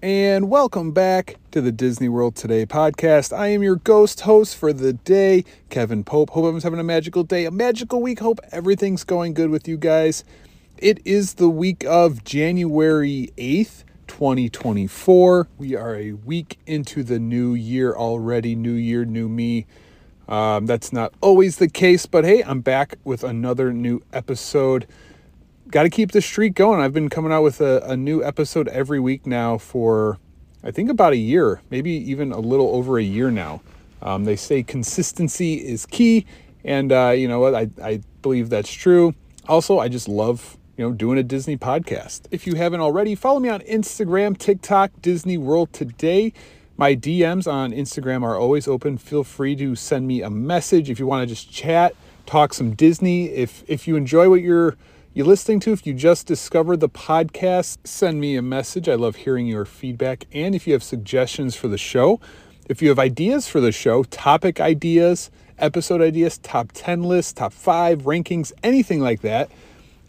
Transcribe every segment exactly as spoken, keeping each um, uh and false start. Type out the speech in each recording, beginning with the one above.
And welcome back to the Disney World Today podcast. I am your ghost host for the day, Kevin Pope. Hope everyone's having a magical day, a magical week. Hope everything's going good with you guys. It is the week of January eighth, twenty twenty-four. We are a week into the new year already. New year, new me. Um, that's not always the case, but hey, I'm back with another new episode. Got to keep the streak going. I've been coming out with a, a new episode every week now for, I think, about a year, maybe even a little over a year now. Um, they say consistency is key, and uh, you know what? I, I believe that's true. Also, I just love you know doing a Disney podcast. If you haven't already, follow me on Instagram, TikTok, Disney World Today. My D Ms on Instagram are always open. Feel free to send me a message if you want to just chat, talk some Disney. If if you enjoy what you're You're listening to, if you just discovered the podcast, send me a message. I love hearing your feedback. And if you have suggestions for the show, if you have ideas for the show, topic ideas, episode ideas, top ten lists, top five rankings, anything like that,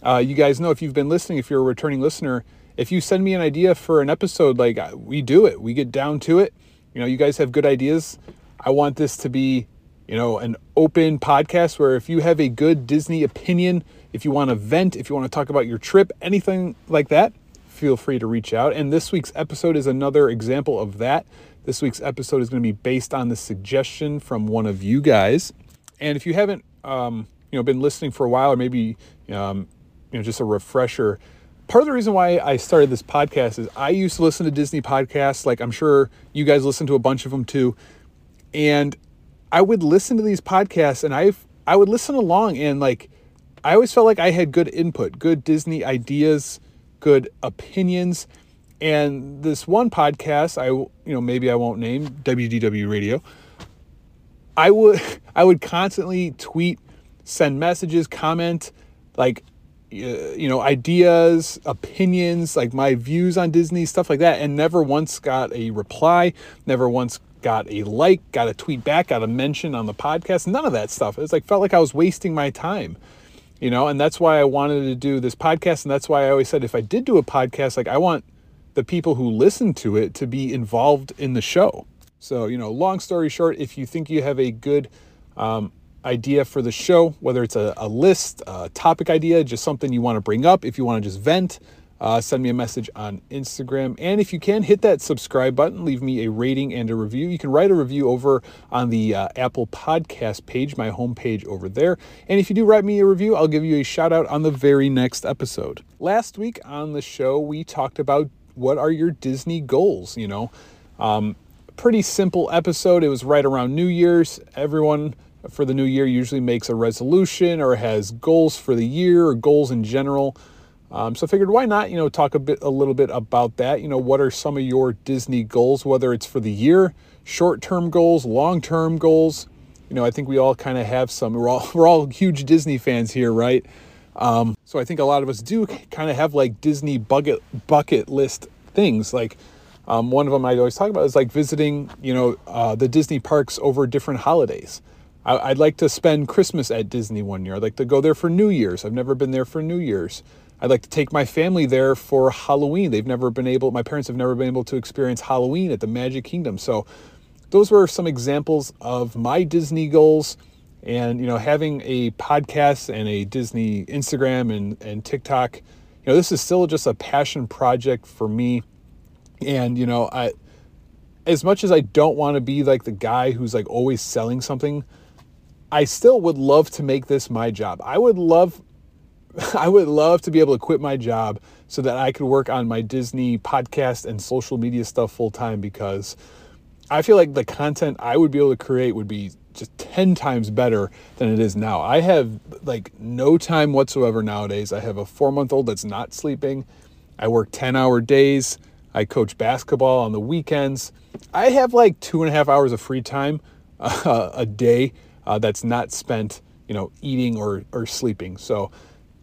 uh, you guys know if you've been listening, if you're a returning listener, if you send me an idea for an episode, like we do it, we get down to it. You know, you guys have good ideas. I want this to be, you know, an open podcast where if you have a good Disney opinion, if you want to vent, if you want to talk about your trip, anything like that, feel free to reach out. And this week's episode is another example of that. This week's episode is going to be based on the suggestion from one of you guys. And if you haven't, um, you know, been listening for a while, or maybe, um, you know, just a refresher, part of the reason why I started this podcast is I used to listen to Disney podcasts. Like, I'm sure you guys listen to a bunch of them too. And I would listen to these podcasts and I I would listen along, and like, I always felt like I had good input, good Disney ideas, good opinions. And this one podcast, I, you know, maybe I won't name, W D W Radio, I would, I would constantly tweet, send messages, comment, like, you know, ideas, opinions, like my views on Disney, stuff like that. And never once got a reply, never once got a like, got a tweet back, got a mention on the podcast, none of that stuff. It's like, felt like I was wasting my time. You know, and that's why I wanted to do this podcast. And that's why I always said, if I did do a podcast, like I want the people who listen to it to be involved in the show. So, you know, long story short, if you think you have a good um, idea for the show, whether it's a, a list, a topic idea, just something you want to bring up, if you want to just vent, uh, send me a message on Instagram. And if you can, hit that subscribe button, leave me a rating and a review. You can write a review over on the uh, Apple Podcast page, my homepage over there. And if you do write me a review, I'll give you a shout out on the very next episode. Last week on the show, we talked about what are your Disney goals, you know, um, pretty simple episode. It was right around New Year's. Everyone for the new year usually makes a resolution or has goals for the year or goals in general. Um, so I figured, why not, you know, talk a bit, a little bit about that. You know, what are some of your Disney goals, whether it's for the year, short-term goals, long-term goals? You know, I think we all kind of have some. We're all, we're all huge Disney fans here, right? Um, so I think a lot of us do kind of have like Disney bucket, bucket list things. Like um, one of them I always talk about is like visiting, you know, uh, the Disney parks over different holidays. I, I'd like to spend Christmas at Disney one year. I'd like to go there for New Year's. I've never been there for New Year's. I'd like to take my family there for Halloween. They've never been able, my parents have never been able to experience Halloween at the Magic Kingdom. So those were some examples of my Disney goals. And, you know, having a podcast and a Disney Instagram and, and TikTok, you know, this is still just a passion project for me. And, you know, I, as much as I don't want to be like the guy who's like always selling something, I still would love to make this my job. I would love I would love to be able to quit my job so that I could work on my Disney podcast and social media stuff full time, because I feel like the content I would be able to create would be just ten times better than it is now. I have like no time whatsoever nowadays. I have a four month old that's not sleeping. I work ten hour days. I coach basketball on the weekends. I have like two and a half hours of free time uh, a day uh, that's not spent, you know, eating or, or sleeping. So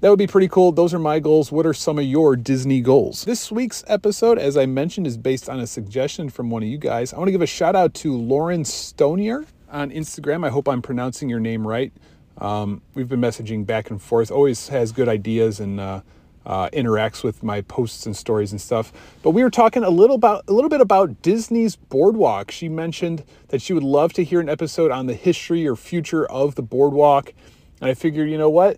that would be pretty cool. Those are my goals. What are some of your Disney goals? This week's episode, as I mentioned, is based on a suggestion from one of you guys. I want to give a shout out to Lauren Stonier on Instagram. I hope I'm pronouncing your name right. Um, we've been messaging back and forth. Always has good ideas and uh, uh, interacts with my posts and stories and stuff. But we were talking a little about a little bit about Disney's Boardwalk. She mentioned that she would love to hear an episode on the history or future of the Boardwalk. And I figured, you know what?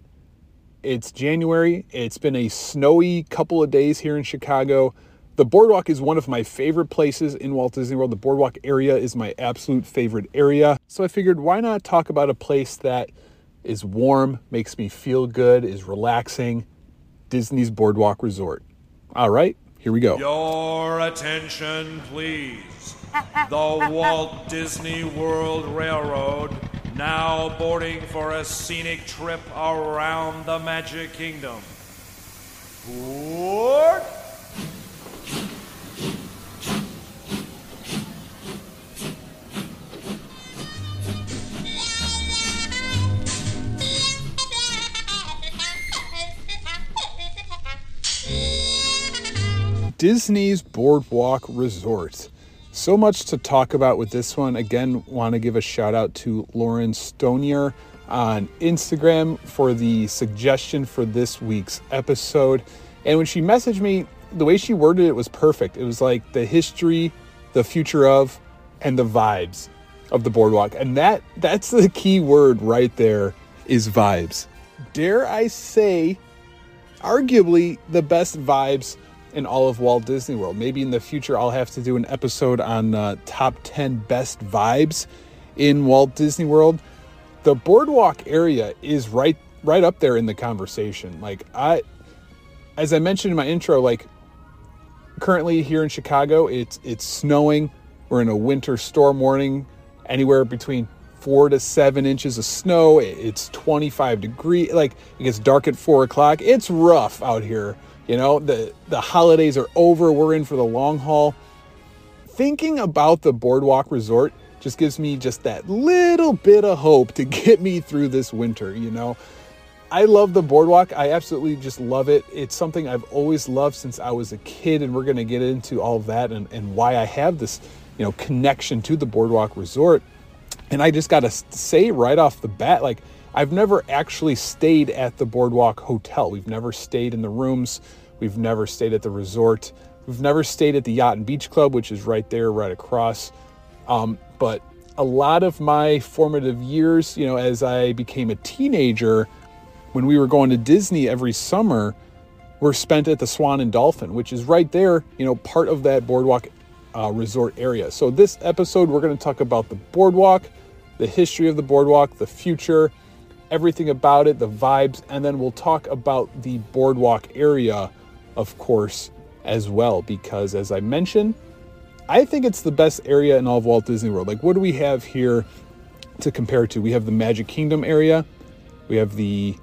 It's January. It's been a snowy couple of days here in Chicago. The Boardwalk is one of my favorite places in Walt Disney World. The Boardwalk area is my absolute favorite area. So I figured, why not talk about a place that is warm, makes me feel good, is relaxing? Disney's Boardwalk Resort. All right, here we go. Your attention, please. The Walt Disney World Railroad now boarding for a scenic trip around the Magic Kingdom. Board. Disney's Boardwalk Resort. So much to talk about with this one. Again, want to give a shout out to Lauren Stonier on Instagram for the suggestion for this week's episode. And when she messaged me, the way she worded it was perfect. It was like the history, the future of, and the vibes of the Boardwalk. And that that's the key word right there, is vibes. Dare I say, arguably the best vibes in all of Walt Disney World. Maybe in the future I'll have to do an episode on uh, top ten best vibes in Walt Disney World. The Boardwalk area is right right up there in the conversation. Like, I as I mentioned in my intro, like, currently here in Chicago, it's it's snowing. We're in a winter storm warning, anywhere between four to seven inches of snow. It's twenty-five degrees. Like, it gets dark at four o'clock. It's rough out here. You know, the, the holidays are over. We're in for the long haul. Thinking about the Boardwalk Resort just gives me just that little bit of hope to get me through this winter, you know. I love the Boardwalk. I absolutely just love it. It's something I've always loved since I was a kid, and we're going to get into all of that and, and why I have this, you know, connection to the Boardwalk Resort. And I just got to say right off the bat, like, I've never actually stayed at the Boardwalk Hotel. We've never stayed in the rooms. We've never stayed at the resort. We've never stayed at the Yacht and Beach Club, which is right there, right across. Um, but a lot of my formative years, you know, as I became a teenager, when we were going to Disney every summer, were spent at the Swan and Dolphin, which is right there, you know, part of that Boardwalk uh, resort area. So this episode, we're going to talk about the Boardwalk, the history of the Boardwalk, the future, everything about it, the vibes, and then we'll talk about the Boardwalk area, of course, as well, because as I mentioned, I think it's the best area in all of Walt Disney World. Like, what do we have here to compare to? We have the Magic Kingdom area, we have the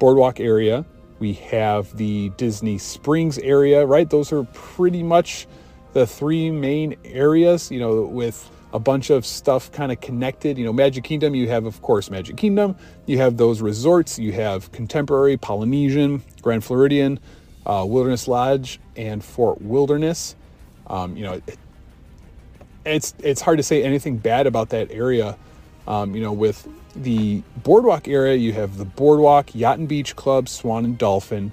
Boardwalk area, we have the Disney Springs area, right? Those are pretty much the three main areas, you know, with a bunch of stuff kind of connected. You know, Magic Kingdom, you have, of course, Magic Kingdom. You have those resorts. You have Contemporary, Polynesian, Grand Floridian, uh, Wilderness Lodge, and Fort Wilderness. Um, you know, it, it's it's hard to say anything bad about that area. Um, you know, with the Boardwalk area, you have the Boardwalk, Yacht and Beach Club, Swan and Dolphin,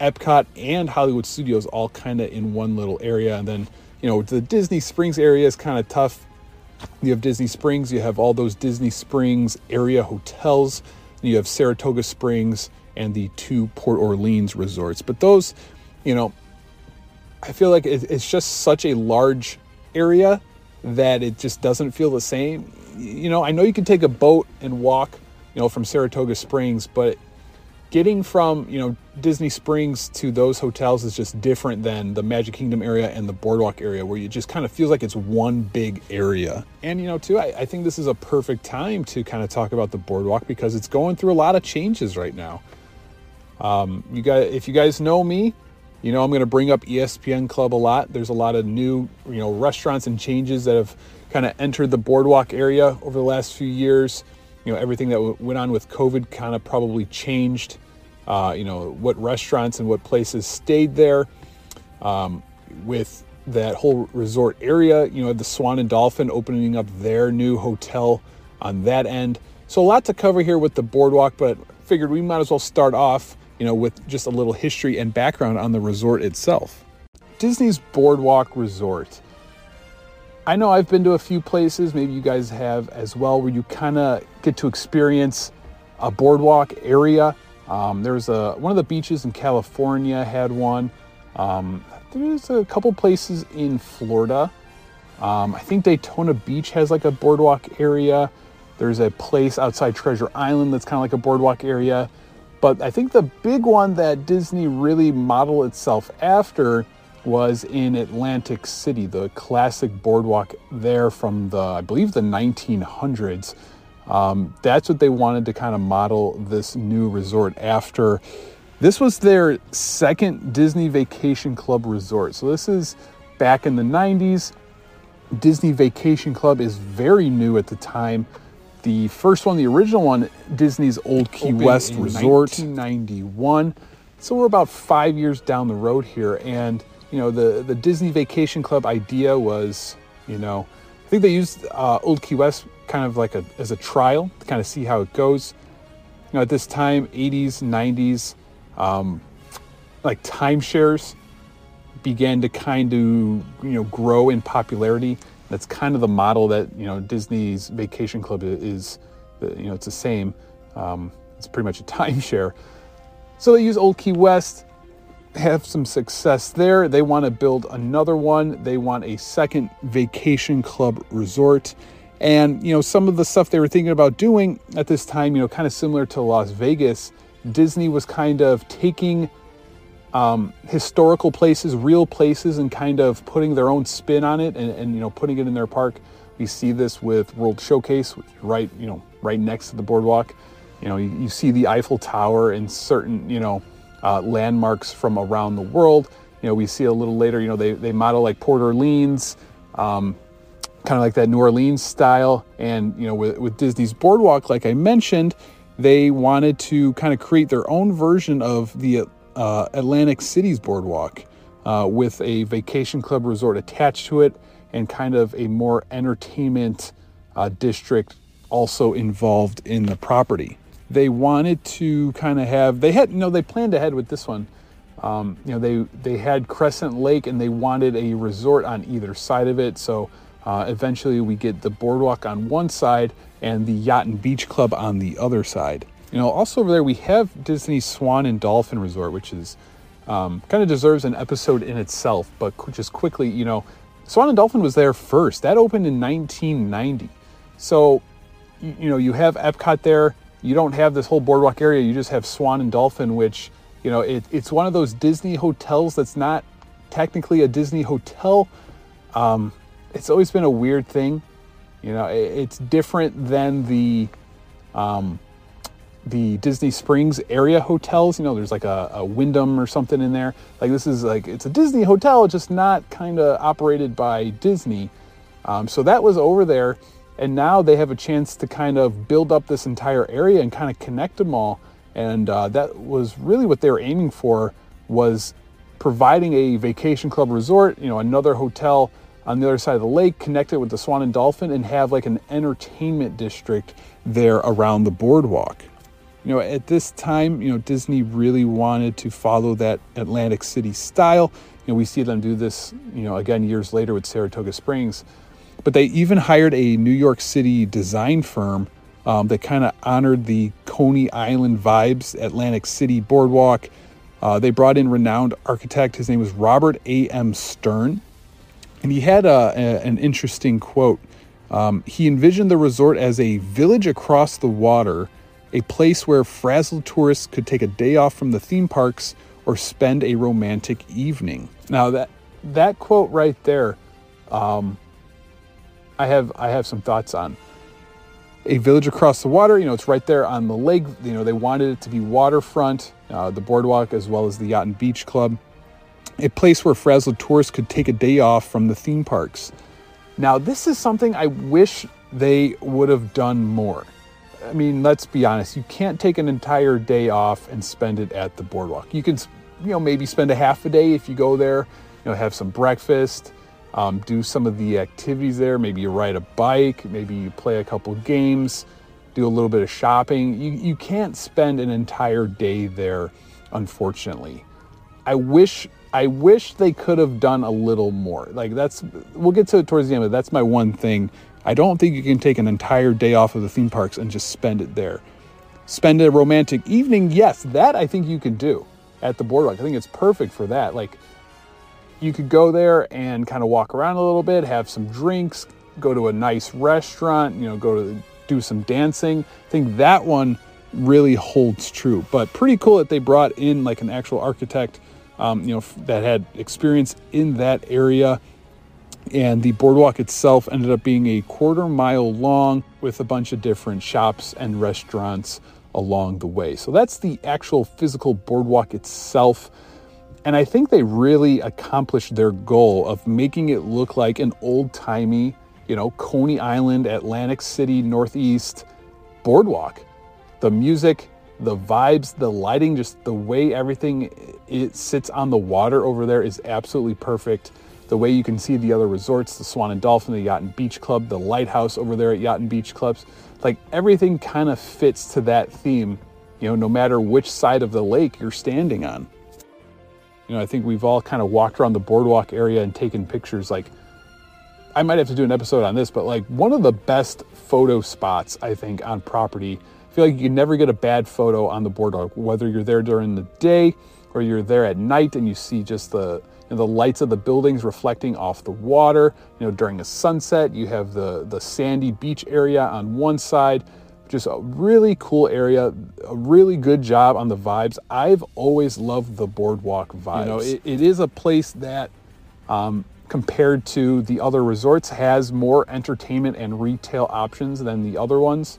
Epcot, and Hollywood Studios all kind of in one little area. And then, you know, the Disney Springs area is kind of tough. You have Disney Springs, you have all those Disney Springs area hotels, and you have Saratoga Springs and the two Port Orleans resorts. But those, you know, I feel like it's just such a large area that it just doesn't feel the same. You know, I know you can take a boat and walk, you know, from Saratoga Springs, but getting from, you know, Disney Springs to those hotels is just different than the Magic Kingdom area and the Boardwalk area, where it just kind of feels like it's one big area. And, you know, too, I, I think this is a perfect time to kind of talk about the Boardwalk because it's going through a lot of changes right now. Um, you guys, if you guys know me, You know, I'm going to bring up E S P N Club a lot. There's a lot of new, you know, restaurants and changes that have kind of entered the boardwalk area over the last few years. You know, everything that w- went on with COVID kind of probably changed, uh, you know, what restaurants and what places stayed there. Um, with that whole resort area, you know, the Swan and Dolphin opening up their new hotel on that end. So a lot to cover here with the boardwalk, but figured we might as well start off, you know, with just a little history and background on the resort itself. Disney's Boardwalk Resort. I know I've been to a few places, maybe you guys have as well, where you kind of get to experience a boardwalk area. Um, there was a, one of the beaches in California had one. Um, there's a couple places in Florida. Um, I think Daytona Beach has like a boardwalk area. There's a place outside Treasure Island that's kind of like a boardwalk area. But I think the big one that Disney really modeled itself after was in Atlantic City, the classic boardwalk there from the, I believe, the nineteen hundreds. Um, that's what they wanted to kind of model this new resort after. This was their second Disney Vacation Club resort. So this is back in the nineties. Disney Vacation Club is very new at the time. The first one, the original one, Disney's Old Key West Resort, nineteen ninety-one. So we're about five years down the road here. And, you know, the, the Disney Vacation Club idea was, you know, I think they used uh, Old Key West kind of like a, as a trial to kind of see how it goes. You know, at this time, eighties, nineties, Um, like timeshares began to kind of, you know, grow in popularity. That's kind of the model that, you know, Disney's Vacation Club is, you know, it's the same. Um, it's pretty much a timeshare. So they use Old Key West, have some success there. They want to build another one. They want a second Vacation Club resort. And, you know, some of the stuff they were thinking about doing at this time, you know, kind of similar to Las Vegas, Disney was kind of taking um, historical places, real places, and kind of putting their own spin on it, and, and you know, putting it in their park. We see this with World Showcase, which right, you know, right next to the boardwalk. You know, you, you see the Eiffel Tower and certain, you know, uh, landmarks from around the world. You know, we see a little later, you know, they they model like Port Orleans, um, kind of like that New Orleans style, and you know, with, with Disney's Boardwalk, like I mentioned. They wanted to kind of create their own version of the uh, Atlantic City's boardwalk uh, with a vacation club resort attached to it and kind of a more entertainment uh, district also involved in the property. They wanted to kind of have, they had, you know, they planned ahead with this one. Um, you know, they, they had Crescent Lake and they wanted a resort on either side of it. So uh, eventually we get the boardwalk on one side and the Yacht and Beach Club on the other side. You know, also over there we have Disney Swan and Dolphin Resort, which is um, kind of deserves an episode in itself, but just quickly, you know, Swan and Dolphin was there first. That opened in nineteen ninety. So, you, you know, you have Epcot there. You don't have this whole boardwalk area. You just have Swan and Dolphin, which, you know, it, it's one of those Disney hotels that's not technically a Disney hotel. Um, it's always been a weird thing. You know, it's different than the um, the Disney Springs area hotels. You know, there's like a, a Wyndham or something in there. Like this is like, it's a Disney hotel, just not kind of operated by Disney. Um, so that was over there. And now they have a chance to kind of build up this entire area and kind of connect them all. And uh, that was really what they were aiming for, was providing a vacation club resort, you know, another hotel on the other side of the lake, connect it with the Swan and Dolphin, and have like an entertainment district there around the boardwalk. You know, at this time, you know, Disney really wanted to follow that Atlantic City style. You know, we see them do this, you know, again years later with Saratoga Springs. But they even hired a New York City design firm um, that kind of honored the Coney Island vibes, Atlantic City boardwalk. Uh, they brought in renowned architect. His name was Robert A M Stern. And he had a, a, an interesting quote. Um, he envisioned the resort as a village across the water, a place where frazzled tourists could take a day off from the theme parks or spend a romantic evening. Now that that quote right there, um, I have I have some thoughts on. A village across the water, you know, it's right there on the lake. You know, they wanted it to be waterfront, uh, the boardwalk as well as the Yacht and Beach Club. a place where frazzled tourists could take a day off from the theme parks. Now, this is something I wish they would have done more. I mean, let's be honest, you can't take an entire day off and spend it at the boardwalk. You could, you know, maybe spend a half a day if you go there, you know, have some breakfast, um, do some of the activities there. Maybe you ride a bike, maybe you play a couple games, do a little bit of shopping. You, you can't spend an entire day there, unfortunately. I wish I wish they could have done a little more. Like that's, we'll get to it towards the end, but that's my one thing. I don't think you can take an entire day off of the theme parks and just spend it there. Spend a romantic evening, yes, that I think you can do at the boardwalk. I think it's perfect for that. Like, you could go there and kind of walk around a little bit, have some drinks, go to a nice restaurant, you know, go to do some dancing. I think that one really holds true. But pretty cool that they brought in like an actual architect, um, you know, that had experience in that area. And the boardwalk itself ended up being a quarter mile long with a bunch of different shops and restaurants along the way. So that's the actual physical boardwalk itself. And I think they really accomplished their goal of making it look like an old-timey, you know, Coney Island, Atlantic City, Northeast boardwalk. The music, the vibes, the lighting, just the way everything it sits on the water over there is absolutely perfect. The way you can see the other resorts, the Swan and Dolphin, the Yacht and Beach Club, the lighthouse over there at Yacht and Beach Clubs, like everything kind of fits to that theme, you know, no matter which side of the lake you're standing on. You know, I think we've all kind of walked around the boardwalk area and taken pictures. Like, I might have to do an episode on this, but like one of the best photo spots, I think, on property. I feel like you can never get a bad photo on the boardwalk, whether you're there during the day or you're there at night and you see just the and the lights of the buildings reflecting off the water. You know, during a sunset, you have the, the sandy beach area on one side. Just a really cool area, a really good job on the vibes. I've always loved the boardwalk vibes. You know, it, it is a place that, um, compared to the other resorts, has more entertainment and retail options than the other ones.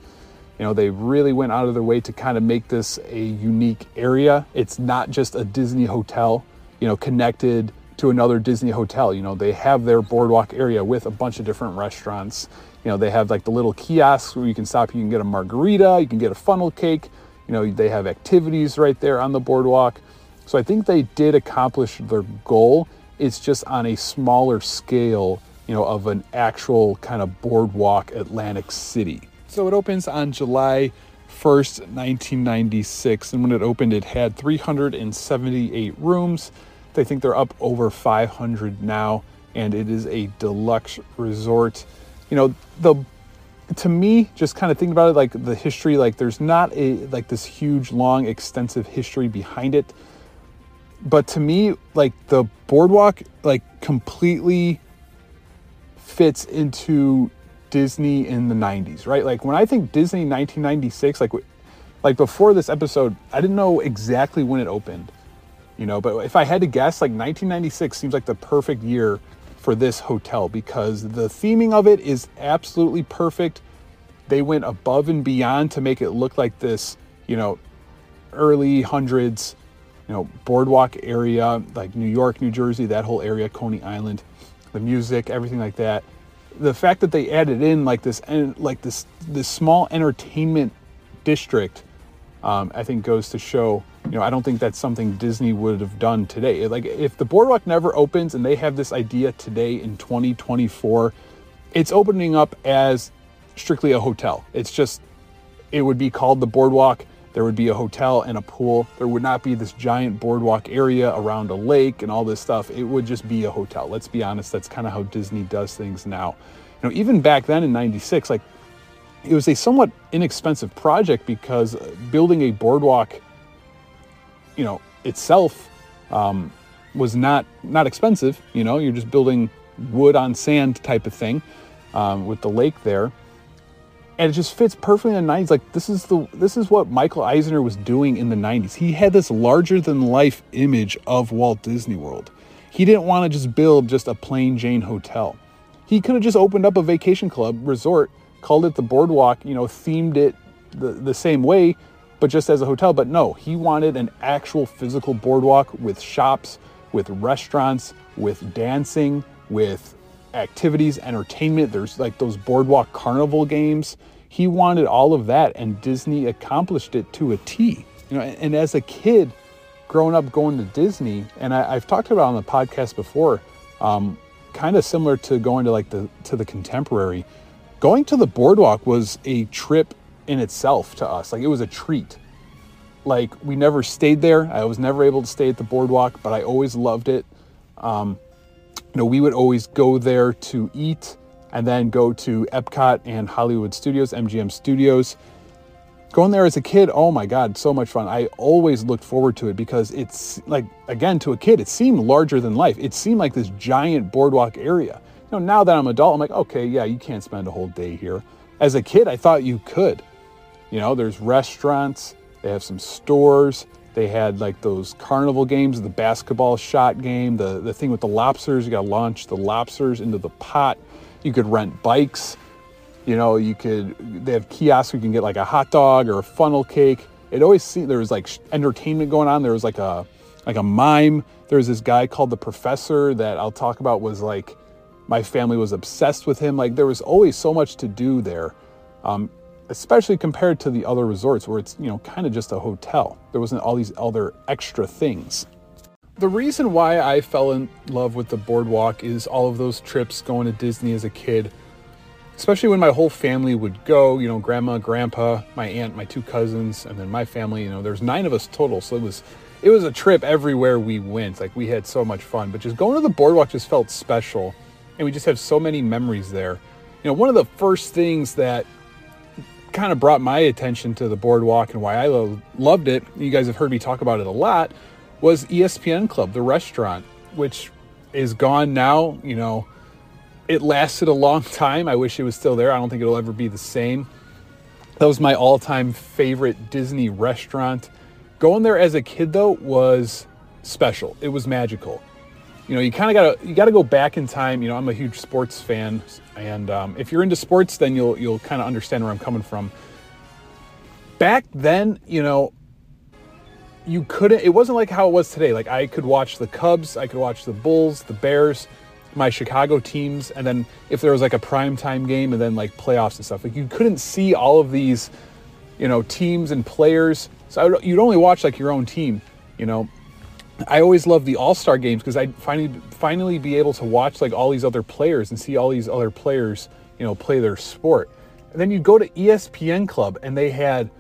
You know, they really went out of their way to kind of make this a unique area. It's not just a Disney hotel, you know, connected to another Disney hotel. You know, they have their boardwalk area with a bunch of different restaurants. You know, they have like the little kiosks where you can stop, you can get a margarita, you can get a funnel cake. You know, they have activities right there on the boardwalk. So I think they did accomplish their goal. It's just on a smaller scale, you know, of an actual kind of boardwalk Atlantic City. So it opens on July first, nineteen ninety-six. And when it opened, it had three hundred seventy-eight rooms. They think they're up over five hundred now, and it is a deluxe resort. You know, the to me, just kind of thinking about it, like the history, like there's not a like this huge, long, extensive history behind it. But to me, like the boardwalk, like completely fits into Disney in the nineties, right? Like when I think Disney nineteen ninety-six, like like before this episode, I didn't know exactly when it opened. You know, but if I had to guess, like nineteen ninety-six seems like the perfect year for this hotel because the theming of it is absolutely perfect. They went above and beyond to make it look like this, you know, early hundreds, you know, boardwalk area, like New York, New Jersey, that whole area, Coney Island, the music, everything like that. The fact that they added in like this, and like this, this small entertainment district, um, I think goes to show. You know, I don't think that's something Disney would have done today. Like, if the boardwalk never opens and they have this idea today in twenty twenty-four, it's opening up as strictly a hotel. It's just, it would be called the boardwalk. There would be a hotel and a pool. There would not be this giant boardwalk area around a lake and all this stuff. It would just be a hotel. Let's be honest, that's kind of how Disney does things now. You know, even back then in ninety-six, like, it was a somewhat inexpensive project because building a boardwalk, you know, itself um, was not not expensive. You know, you're just building wood on sand type of thing um, with the lake there, and it just fits perfectly in the nineties. Like this is the this is what Michael Eisner was doing in the nineties. He had this larger than life image of Walt Disney World. He didn't want to just build just a plain Jane hotel. He could have just opened up a vacation club resort, called it the Boardwalk, you know, themed it the, the same way, but just as a hotel. But no, he wanted an actual physical boardwalk with shops, with restaurants, with dancing, with activities, entertainment. There's like those boardwalk carnival games. He wanted all of that, and Disney accomplished it to a T. You know, and as a kid growing up going to Disney, and I, I've talked about on the podcast before, um, kind of similar to going to like the to the Contemporary, going to the boardwalk was a trip in itself to us. Like, it was a treat. Like, we never stayed there. I was never able to stay at the boardwalk, but I always loved it. Um, you know, we would always go there to eat and then go to Epcot and Hollywood Studios, M G M Studios. Going there as a kid, oh my God, so much fun. I always looked forward to it because it's like, again, to a kid, it seemed larger than life. It seemed like this giant boardwalk area. You know, now that I'm an adult, I'm like, okay, yeah, you can't spend a whole day here. As a kid, I thought you could. You know, there's restaurants, they have some stores, they had like those carnival games, the basketball shot game, the, the thing with the lobsters, you gotta launch the lobsters into the pot. You could rent bikes. You know, you could, they have kiosks, you can get like a hot dog or a funnel cake. It always seemed, there was like entertainment going on. There was like a, like a mime. There was this guy called the Professor that I'll talk about was like, my family was obsessed with him. Like, there was always so much to do there, um, especially compared to the other resorts where it's, you know, kind of just a hotel. There wasn't all these other extra things. The reason why I fell in love with the boardwalk is all of those trips going to Disney as a kid, especially when my whole family would go, you know, grandma, grandpa, my aunt, my two cousins, and then my family. You know, there's nine of us total. So it was, it was a trip everywhere we went. Like, we had so much fun, but just going to the boardwalk just felt special. And we just have so many memories there. You know, one of the first things that kind of brought my attention to the boardwalk and why I lo- loved it, you guys have heard me talk about it a lot, was E S P N Club, the restaurant, which is gone now. You know, it lasted a long time. I wish it was still there. I don't think it'll ever be the same. That was my all-time favorite Disney restaurant. Going there as a kid, though, was special. It was magical. You know, you kind of got to you got to go back in time. You know, I'm a huge sports fan, and um, if you're into sports, then you'll you'll kind of understand where I'm coming from. Back then, you know, you couldn't. It wasn't like how it was today. Like, I could watch the Cubs, I could watch the Bulls, the Bears, my Chicago teams, and then if there was like a primetime game and then like playoffs and stuff, like you couldn't see all of these, you know, teams and players. So I would, you'd only watch like your own team, you know. I always loved the All-Star games because I'd finally, finally be able to watch like all these other players and see all these other players, you know, play their sport. And then you'd go to E S P N Club and they had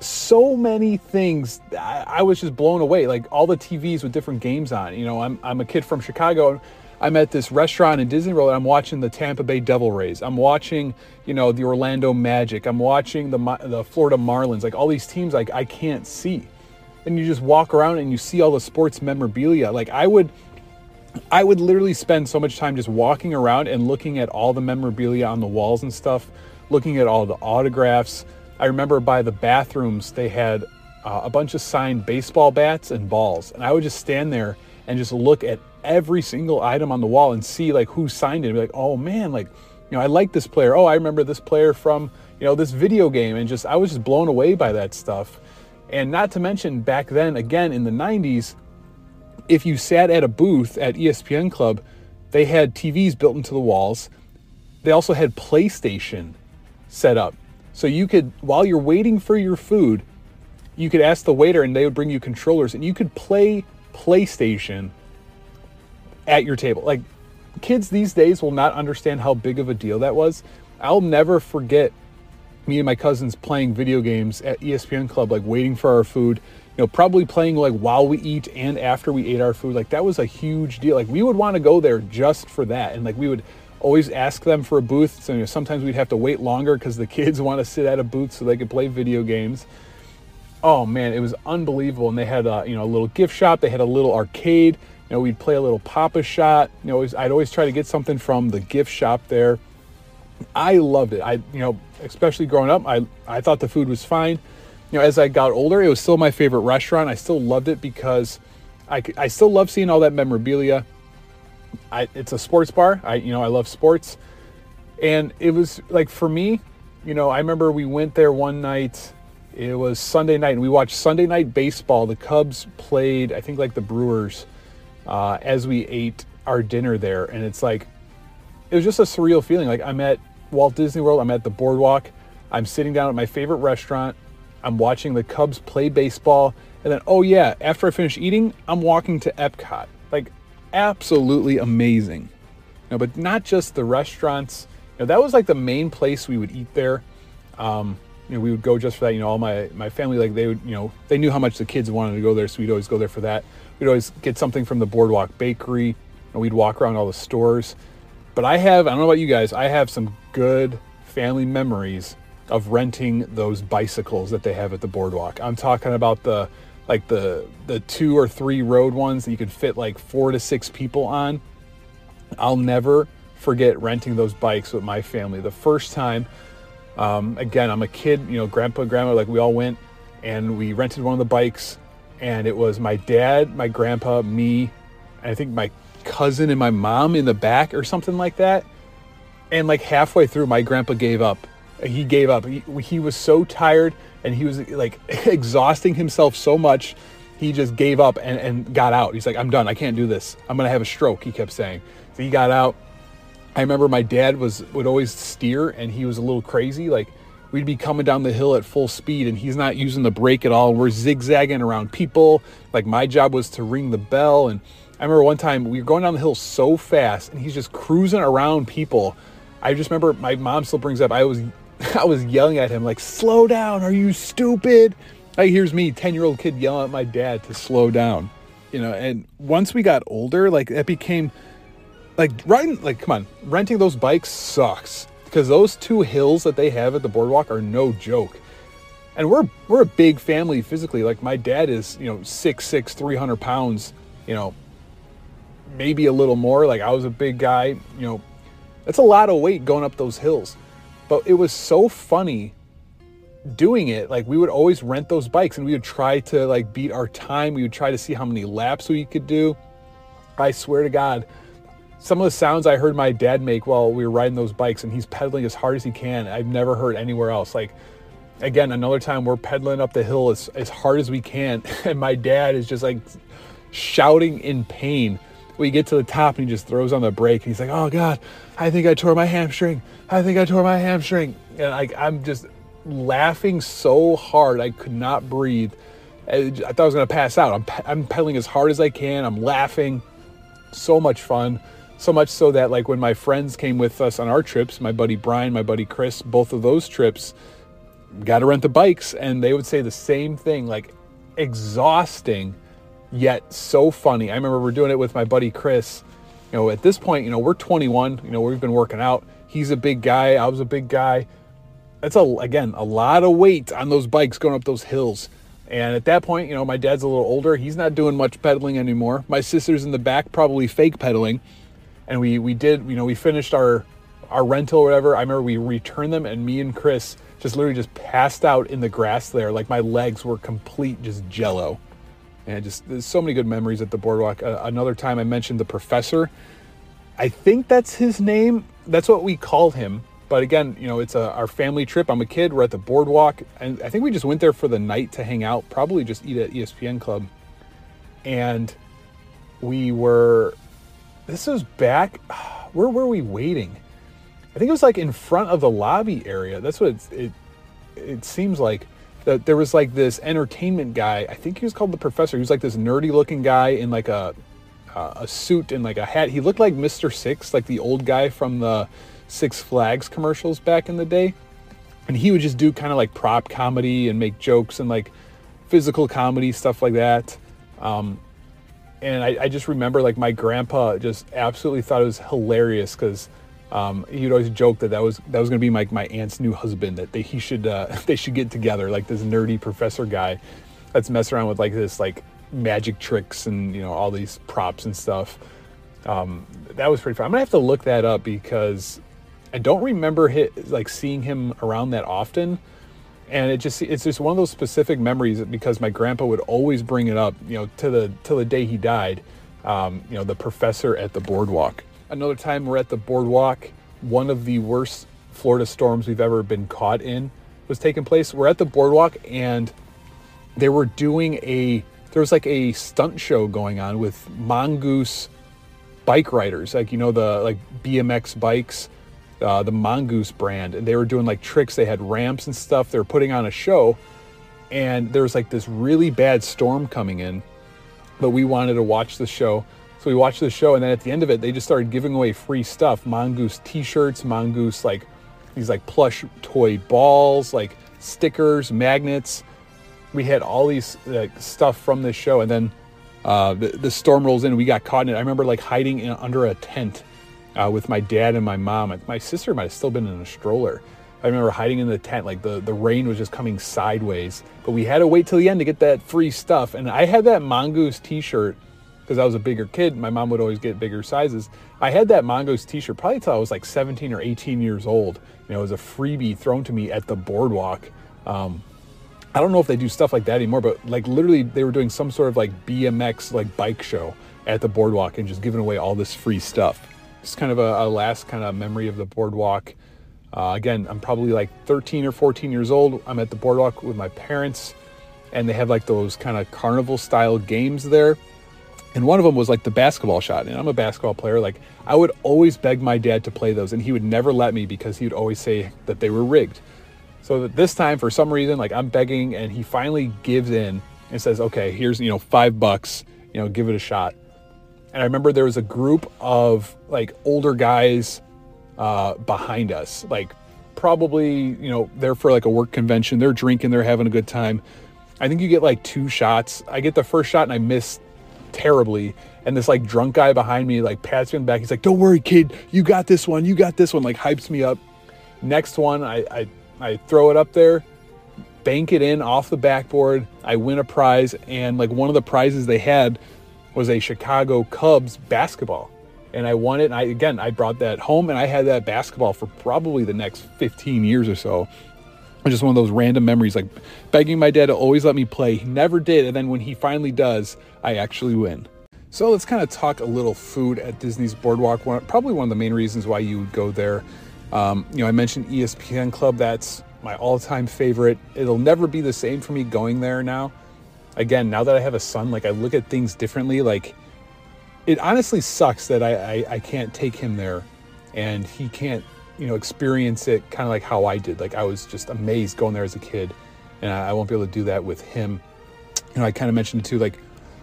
so many things. I was just blown away. Like, all the T Vs with different games on. You know, I'm I'm a kid from Chicago. I'm at this restaurant in Disney World and I'm watching the Tampa Bay Devil Rays. I'm watching, you know, the Orlando Magic. I'm watching the the Florida Marlins. Like, all these teams, like, I can't see. And you just walk around and you see all the sports memorabilia. Like, I would I would literally spend so much time just walking around and looking at all the memorabilia on the walls and stuff, looking at all the autographs. I remember by the bathrooms, they had uh, a bunch of signed baseball bats and balls. And I would just stand there and just look at every single item on the wall and see like who signed it. And be like, oh man, like, you know, I like this player. Oh, I remember this player from, you know, this video game. And just, I was just blown away by that stuff. And not to mention back then, again, in the nineties, if you sat at a booth at E S P N Club, they had T Vs built into the walls. They also had PlayStation set up. So you could, while you're waiting for your food, you could ask the waiter and they would bring you controllers and you could play PlayStation at your table. Like, kids these days will not understand how big of a deal that was. I'll never forget me and my cousins playing video games at E S P N Club, like waiting for our food, you know, probably playing like while we eat and after we ate our food. Like, that was a huge deal. Like, we would want to go there just for that. And like, we would always ask them for a booth. So, you know, sometimes we'd have to wait longer because the kids want to sit at a booth so they could play video games. Oh man, it was unbelievable. And they had a, you know, a little gift shop. They had a little arcade. You know, we'd play a little Papa Shot. You know, I'd always try to get something from the gift shop there. I loved it. I, you know, especially growing up, I, I thought the food was fine. You know, as I got older, it was still my favorite restaurant. I still loved it because I, I still love seeing all that memorabilia. I, it's a sports bar. I, you know, I love sports. And it was like, for me, you know, I remember we went there one night It was Sunday night, and we watched Sunday night baseball. The Cubs played, I think, like the Brewers, uh, as we ate our dinner there. And it's like, it was just a surreal feeling. Like, I'm at Walt Disney World, I'm at the boardwalk, I'm sitting down at my favorite restaurant, I'm watching the Cubs play baseball, and then, oh yeah, after I finish eating, I'm walking to Epcot. Like, absolutely amazing. You know, but not just the restaurants. You know, that was like the main place we would eat there. Um, you know, we would go just for that. You know, all my, my family, like, they would, you know, they knew how much the kids wanted to go there, so we'd always go there for that. We'd always get something from the Boardwalk Bakery, and we'd walk around all the stores. But I have, I don't know about you guys, I have some good family memories of renting those bicycles that they have at the boardwalk. I'm talking about the, like the the two or three road ones that you could fit like four to six people on. I'll never forget renting those bikes with my family. The first time, um, again, I'm a kid, you know, grandpa, grandma, like we all went and we rented one of the bikes, and it was my dad, my grandpa, me, and I think my cousin and my mom in the back or something like that. And like halfway through, my grandpa gave up. He gave up. He, he was so tired, and he was like exhausting himself so much, he just gave up and, and got out. He's like, I'm done. I can't do this. I'm going to have a stroke, he kept saying. So he got out. I remember my dad was would always steer, and he was a little crazy. Like, we'd be coming down the hill at full speed, and he's not using the brake at all. We're zigzagging around people. Like, my job was to ring the bell. And I remember one time we were going down the hill so fast, and he's just cruising around people. I just remember my mom still brings up, I was I was yelling at him, like, slow down, are you stupid? Like, here's me, ten-year-old kid, yelling at my dad to slow down, you know. And once we got older, like, that became, like, riding, like, come on, renting those bikes sucks, because those two hills that they have at the boardwalk are no joke. And we're we're a big family physically. Like, my dad is, you know, six six, three hundred pounds, you know, maybe a little more. Like, I was a big guy, you know. That's a lot of weight going up those hills. But it was so funny doing it. Like, we would always rent those bikes, and we would try to, like, beat our time. We would try to see how many laps we could do. I swear to God, some of the sounds I heard my dad make while we were riding those bikes, and he's pedaling as hard as he can, I've never heard anywhere else. Like, again, another time we're pedaling up the hill as, as hard as we can, and my dad is just, like, shouting in pain. We get to the top, and he just throws on the brake, and he's like, oh God, I think I tore my hamstring. I think I tore my hamstring. And I, I'm just laughing so hard, I could not breathe. I thought I was going to pass out. I'm, I'm pedaling as hard as I can. I'm laughing. So much fun. So much so that, like, when my friends came with us on our trips, my buddy Brian, my buddy Chris, both of those trips, got to rent the bikes. And they would say the same thing, like, exhausting, yet so funny. I remember we're doing it with my buddy Chris. You know, at this point, you know, we're twenty-one, you know, we've been working out. He's a big guy, I was a big guy. That's a, again, a lot of weight on those bikes going up those hills. And at that point, you know, my dad's a little older, he's not doing much pedaling anymore. My sister's in the back, probably fake pedaling. And we, we did, you know, we finished our, our rental or whatever. I remember we returned them, and me and Chris just literally just passed out in the grass there. Like, my legs were complete just jello. And just, there's so many good memories at the boardwalk. Uh, another time I mentioned the professor. I think that's his name. That's what we called him. But again, you know, it's a, our family trip. I'm a kid. We're at the boardwalk. And I think we just went there for the night to hang out, probably just eat at E S P N Club. And we were, this was back, where were we waiting? I think it was like in front of the lobby area. That's what it's, it, it seems like. There was like this entertainment guy. I think he was called the professor. He was like this nerdy looking guy in like a uh, a suit and like a hat. He looked like Mister Six, like the old guy from the Six Flags commercials back in the day. And he would just do kind of like prop comedy and make jokes and like physical comedy, stuff like that. Um, and I, I just remember like my grandpa just absolutely thought it was hilarious because Um, he would always joke that that was that was going to be my, my aunt's new husband, that they, he should uh, they should get together, like this nerdy professor guy that's messing around with like this like magic tricks and, you know, all these props and stuff. Um, that was pretty fun. I'm gonna have to look that up because I don't remember his, like seeing him around that often, and it just it's just one of those specific memories because my grandpa would always bring it up, you know, to the till the day he died. Um, you know, the professor at the boardwalk. Another time we're at the boardwalk, one of the worst Florida storms we've ever been caught in. was taking place. We're at the boardwalk, and they were doing a, there was like a stunt show going on with Mongoose bike riders, like, you know, the like B M X bikes, uh, the Mongoose brand. And they were doing like tricks. They had ramps and stuff. They were putting on a show, and there was like this really bad storm coming in, but we wanted to watch the show. So we watched the show, and then at the end of it, they just started giving away free stuff. Mongoose t-shirts, Mongoose, like these like plush toy balls, like stickers, magnets. We had all these like stuff from this show. And then uh, the, the storm rolls in, and we got caught in it. I remember like hiding in, under a tent uh, with my dad and my mom. My sister might've still been in a stroller. I remember hiding in the tent, like the, the rain was just coming sideways, but we had to wait till the end to get that free stuff. And I had that Mongoose t-shirt, because I was a bigger kid, my mom would always get bigger sizes. I had that Mongoose t-shirt probably till I was like seventeen or eighteen years old. You know, it was a freebie thrown to me at the boardwalk. Um, I don't know if they do stuff like that anymore, but like literally they were doing some sort of like B M X like bike show at the boardwalk and just giving away all this free stuff. It's kind of a, a last kind of memory of the boardwalk. Uh, again, I'm probably like thirteen or fourteen years old. I'm at the boardwalk with my parents, and they have like those kind of carnival style games there. And one of them was like the basketball shot. And I'm a basketball player. Like, I would always beg my dad to play those, and he would never let me because he would always say that they were rigged. So that this time, for some reason, like I'm begging, and he finally gives in and says, okay, here's, you know, five bucks, you know, give it a shot. And I remember there was a group of like older guys uh, behind us, like probably, you know, they're for like a work convention. They're drinking, they're having a good time. I think you get like two shots. I get the first shot and I missed terribly, and this like drunk guy behind me like pats me on the back. He's like, don't worry, kid, you got this one, you got this one, like hypes me up. Next one, I I, I throw it up there, bank it in off the backboard. I win a prize, and like one of the prizes they had was a Chicago Cubs basketball, and I won it. And I again I brought that home, and I had that basketball for probably the next fifteen years or so. It was just one of those random memories, like begging my dad to always let me play. He never did, and then when he finally does, I actually win. So let's kind of talk a little food at Disney's Boardwalk. One, probably one of the main reasons why you would go there. Um, you know, I mentioned E S P N Club. That's my all-time favorite. It'll never be the same for me going there now. Again, now that I have a son, like I look at things differently. Like, it honestly sucks that I, I, I can't take him there, and he can't, you know, experience it kind of like how I did. Like, I was just amazed going there as a kid, and I, I won't be able to do that with him. You know, I kind of mentioned too, like,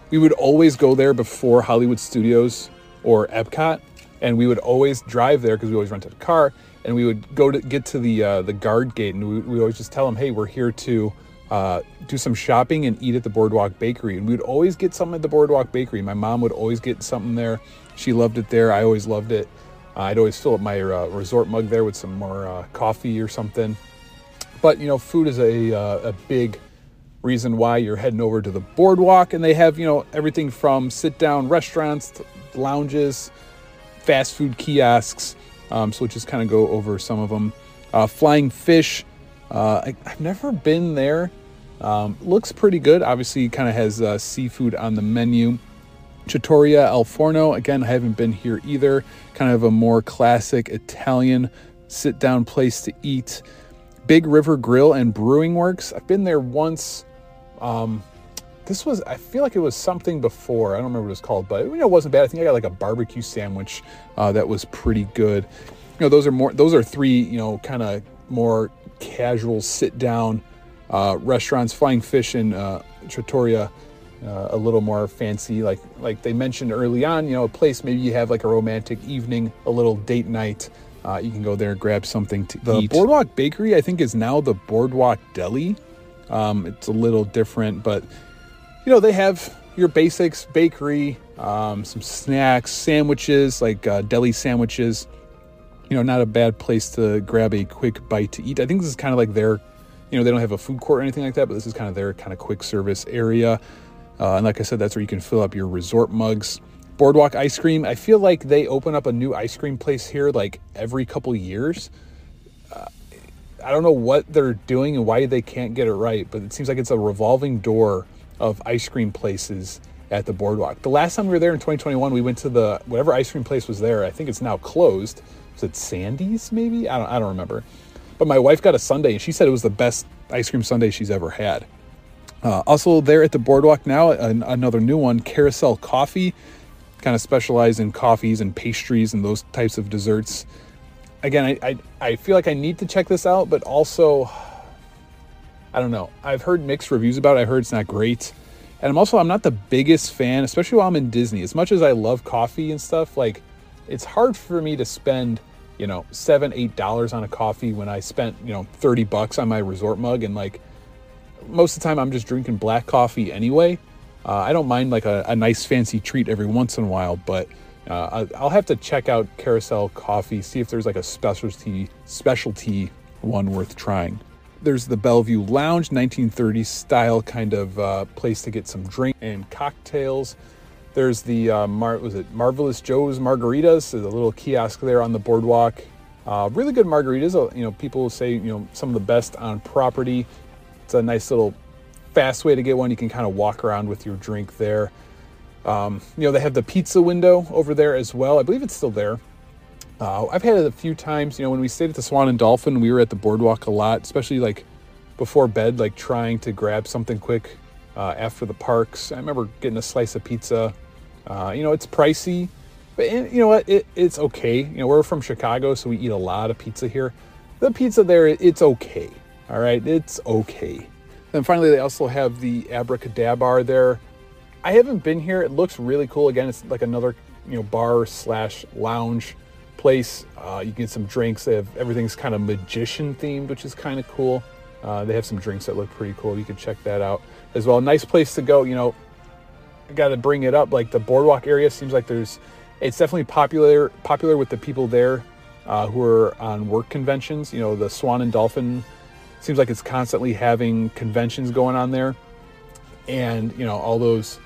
we would always go there before Hollywood Studios or Epcot, and we would always drive there because we always rented a car, and we would go to get to the uh, the guard gate, and we we always just tell them, hey, we're here to uh, do some shopping and eat at the Boardwalk Bakery. And we would always get something at the Boardwalk Bakery. My mom would always get something there. She loved it there. I always loved it. Uh, I'd always fill up my uh, resort mug there with some more uh, coffee or something. But, you know, food is a uh, a big reason why you're heading over to the boardwalk. And they have, you know, everything from sit-down restaurants, to lounges, fast food kiosks. Um, so we'll just kind of go over some of them. Uh, Flying Fish. Uh, I, I've never been there. Um, looks pretty good. Obviously, kind of has uh, seafood on the menu. Trattoria Al Forno, again, I haven't been here either. Kind of a more classic Italian sit-down place to eat. Big River Grill and Brewing Works. I've been there once. Um, this was, I feel like it was something before. I don't remember what it was called, but you know, it wasn't bad. I think I got like a barbecue sandwich uh, that was pretty good. You know, those are more. Those are three, you know, kind of more casual sit-down uh, restaurants. Flying Fish and uh, Trattoria. Uh, a little more fancy, like like they mentioned early on, you know, a place maybe you have like a romantic evening, a little date night. Uh, you can go there, grab something to the eat. The Boardwalk Bakery, I think, is now the Boardwalk Deli. Um, it's a little different, but, you know, they have your basics, bakery, um, some snacks, sandwiches, like uh, deli sandwiches. You know, not a bad place to grab a quick bite to eat. I think this is kind of like their, you know, they don't have a food court or anything like that, but this is kind of their kind of quick service area. Uh, and like I said, that's where you can fill up your resort mugs. Boardwalk Ice Cream. I feel like they open up a new ice cream place here like every couple years. Uh, I don't know what they're doing and why they can't get it right, but it seems like it's a revolving door of ice cream places at the boardwalk. The last time we were there in twenty twenty-one, we went to the whatever ice cream place was there. I think it's now closed. Was it Sandy's maybe? I don't, I don't remember. But my wife got a sundae, and she said it was the best ice cream sundae she's ever had. Uh, also there at the boardwalk now, an, another new one, Carousel Coffee. Kind of specialize in coffees and pastries and those types of desserts. Again, I, I, I feel like I need to check this out, but also, I don't know. I've heard mixed reviews about it. I heard it's not great. And I'm also, I'm not the biggest fan, especially while I'm in Disney. As much as I love coffee and stuff, like, it's hard for me to spend, you know, seven, eight dollars on a coffee when I spent, you know, thirty bucks on my resort mug. And like, most of the time I'm just drinking black coffee anyway. Uh, I don't mind like a, a nice fancy treat every once in a while, but uh, I'll have to check out Carousel Coffee, see if there's like a specialty specialty one worth trying. There's the Bellevue Lounge, nineteen thirties style kind of uh, place to get some drink and cocktails. There's the uh, Mar- was it Marvelous Joe's Margaritas, so the little kiosk there on the boardwalk. Uh, really good margaritas. You know, people say, you know, some of the best on property. It's a nice little fast way to get one. You can kind of walk around with your drink there. Um, you know, they have the pizza window over there as well. I believe it's still there. Uh, I've had it a few times. You know, when we stayed at the Swan and Dolphin, we were at the boardwalk a lot, especially like before bed, like trying to grab something quick uh, after the parks. I remember getting a slice of pizza. Uh, you know, it's pricey, but it, you know what? It, it's okay. You know, we're from Chicago, so we eat a lot of pizza here. The pizza there, it's okay. All right, it's okay. Then finally, they also have the Abracadabra bar there. I haven't been here. It looks really cool. Again, it's like another, you know, bar slash lounge place. Uh, you can get some drinks. They have, everything's kind of magician themed, which is kind of cool. Uh, they have some drinks that look pretty cool. You could check that out as well. Nice place to go. You know, I got to bring it up. Like the boardwalk area seems like there's, it's definitely popular, popular with the people there uh, who are on work conventions. You know, the Swan and Dolphin seems like it's constantly having conventions going on there. And, you know, all those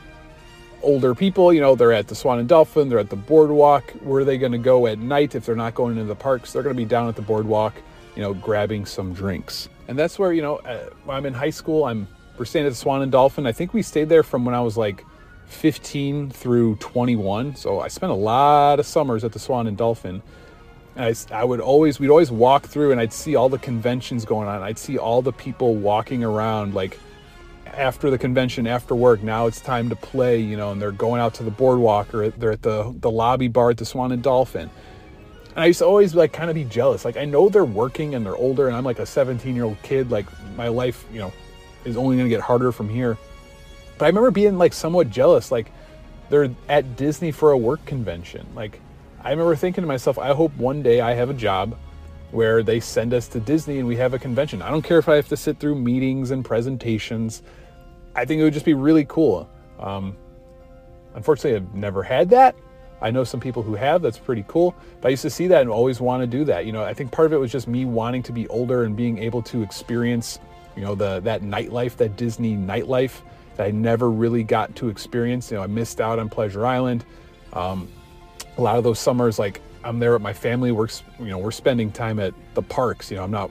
older people, you know, they're at the Swan and Dolphin, they're at the boardwalk. Where are they going to go at night if they're not going into the parks? They're going to be down at the boardwalk, you know, grabbing some drinks. And that's where, you know, uh, when I'm in high school, I'm we're staying at the Swan and Dolphin. I think we stayed there from when I was like fifteen through twenty-one. So I spent a lot of summers at the Swan and Dolphin. And I, I would always, we'd always walk through and I'd see all the conventions going on. I'd see all the people walking around like after the convention, after work, now it's time to play, you know, and they're going out to the boardwalk or they're at the, the lobby bar at the Swan and Dolphin. And I used to always like kind of be jealous. Like I know they're working and they're older and I'm like a seventeen year old kid. Like my life, you know, is only going to get harder from here. But I remember being like somewhat jealous. Like they're at Disney for a work convention. Like I remember thinking to myself, I hope one day I have a job where they send us to Disney and we have a convention. I don't care if I have to sit through meetings and presentations. I think it would just be really cool. Um, unfortunately, I've never had that. I know some people who have. That's pretty cool. But I used to see that and always want to do that. You know, I think part of it was just me wanting to be older and being able to experience, you know, the that nightlife, that Disney nightlife that I never really got to experience. You know, I missed out on Pleasure Island. Um, A lot of those summers, like I'm there with my family, we're, you know, we're spending time at the parks, you know, I'm not